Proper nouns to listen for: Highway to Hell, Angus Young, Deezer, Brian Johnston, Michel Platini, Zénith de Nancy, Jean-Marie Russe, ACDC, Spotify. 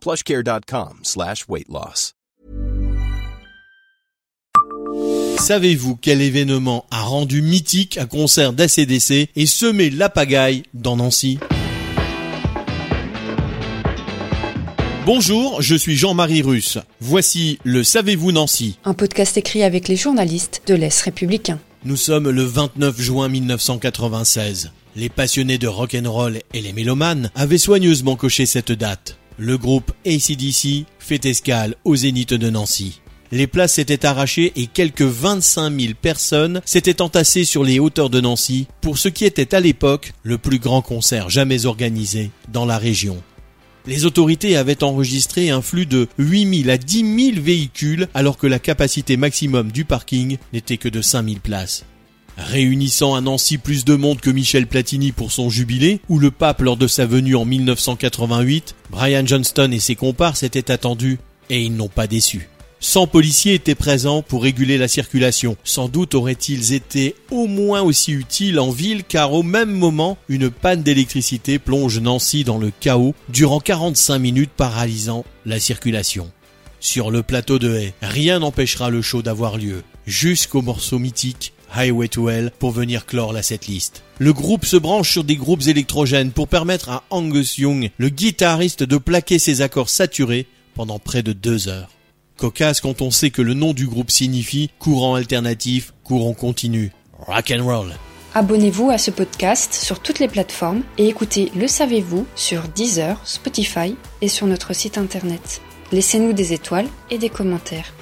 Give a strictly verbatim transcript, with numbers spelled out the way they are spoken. PlushCare.com slash weight loss. Savez-vous quel événement a rendu mythique un concert d'A C D C et semé la pagaille dans Nancy ? Bonjour, je suis Jean-Marie Russe. Voici le Savez-vous Nancy ? Un podcast écrit avec les journalistes de l'Est républicain. Nous sommes le vingt-neuf juin mille neuf cent quatre-vingt-seize. Les passionnés de rock'n'roll et les mélomanes avaient soigneusement coché cette date. Le groupe A C D C fait escale au Zénith de Nancy. Les places s'étaient arrachées et quelques vingt-cinq mille personnes s'étaient entassées sur les hauteurs de Nancy pour ce qui était à l'époque le plus grand concert jamais organisé dans la région. Les autorités avaient enregistré un flux de huit mille à dix mille véhicules alors que la capacité maximum du parking n'était que de cinq mille places. Réunissant à Nancy plus de monde que Michel Platini pour son jubilé, ou le pape lors de sa venue en mille neuf cent quatre-vingt-huit, Brian Johnston et ses comparses étaient attendus, et ils n'ont pas déçu. cent policiers étaient présents pour réguler la circulation. Sans doute auraient-ils été au moins aussi utiles en ville, car au même moment, une panne d'électricité plonge Nancy dans le chaos durant quarante-cinq minutes, paralysant la circulation. Sur le plateau de Haye, rien n'empêchera le show d'avoir lieu, jusqu'au morceau mythique Highway to Hell pour venir clore la setlist. Le groupe se branche sur des groupes électrogènes pour permettre à Angus Young, le guitariste, de plaquer ses accords saturés pendant près de deux heures. Cocasse quand on sait que le nom du groupe signifie courant alternatif, courant continu, rock'n'roll. Abonnez-vous à ce podcast sur toutes les plateformes et écoutez Le Savez-vous sur Deezer, Spotify et sur notre site internet. Laissez-nous des étoiles et des commentaires.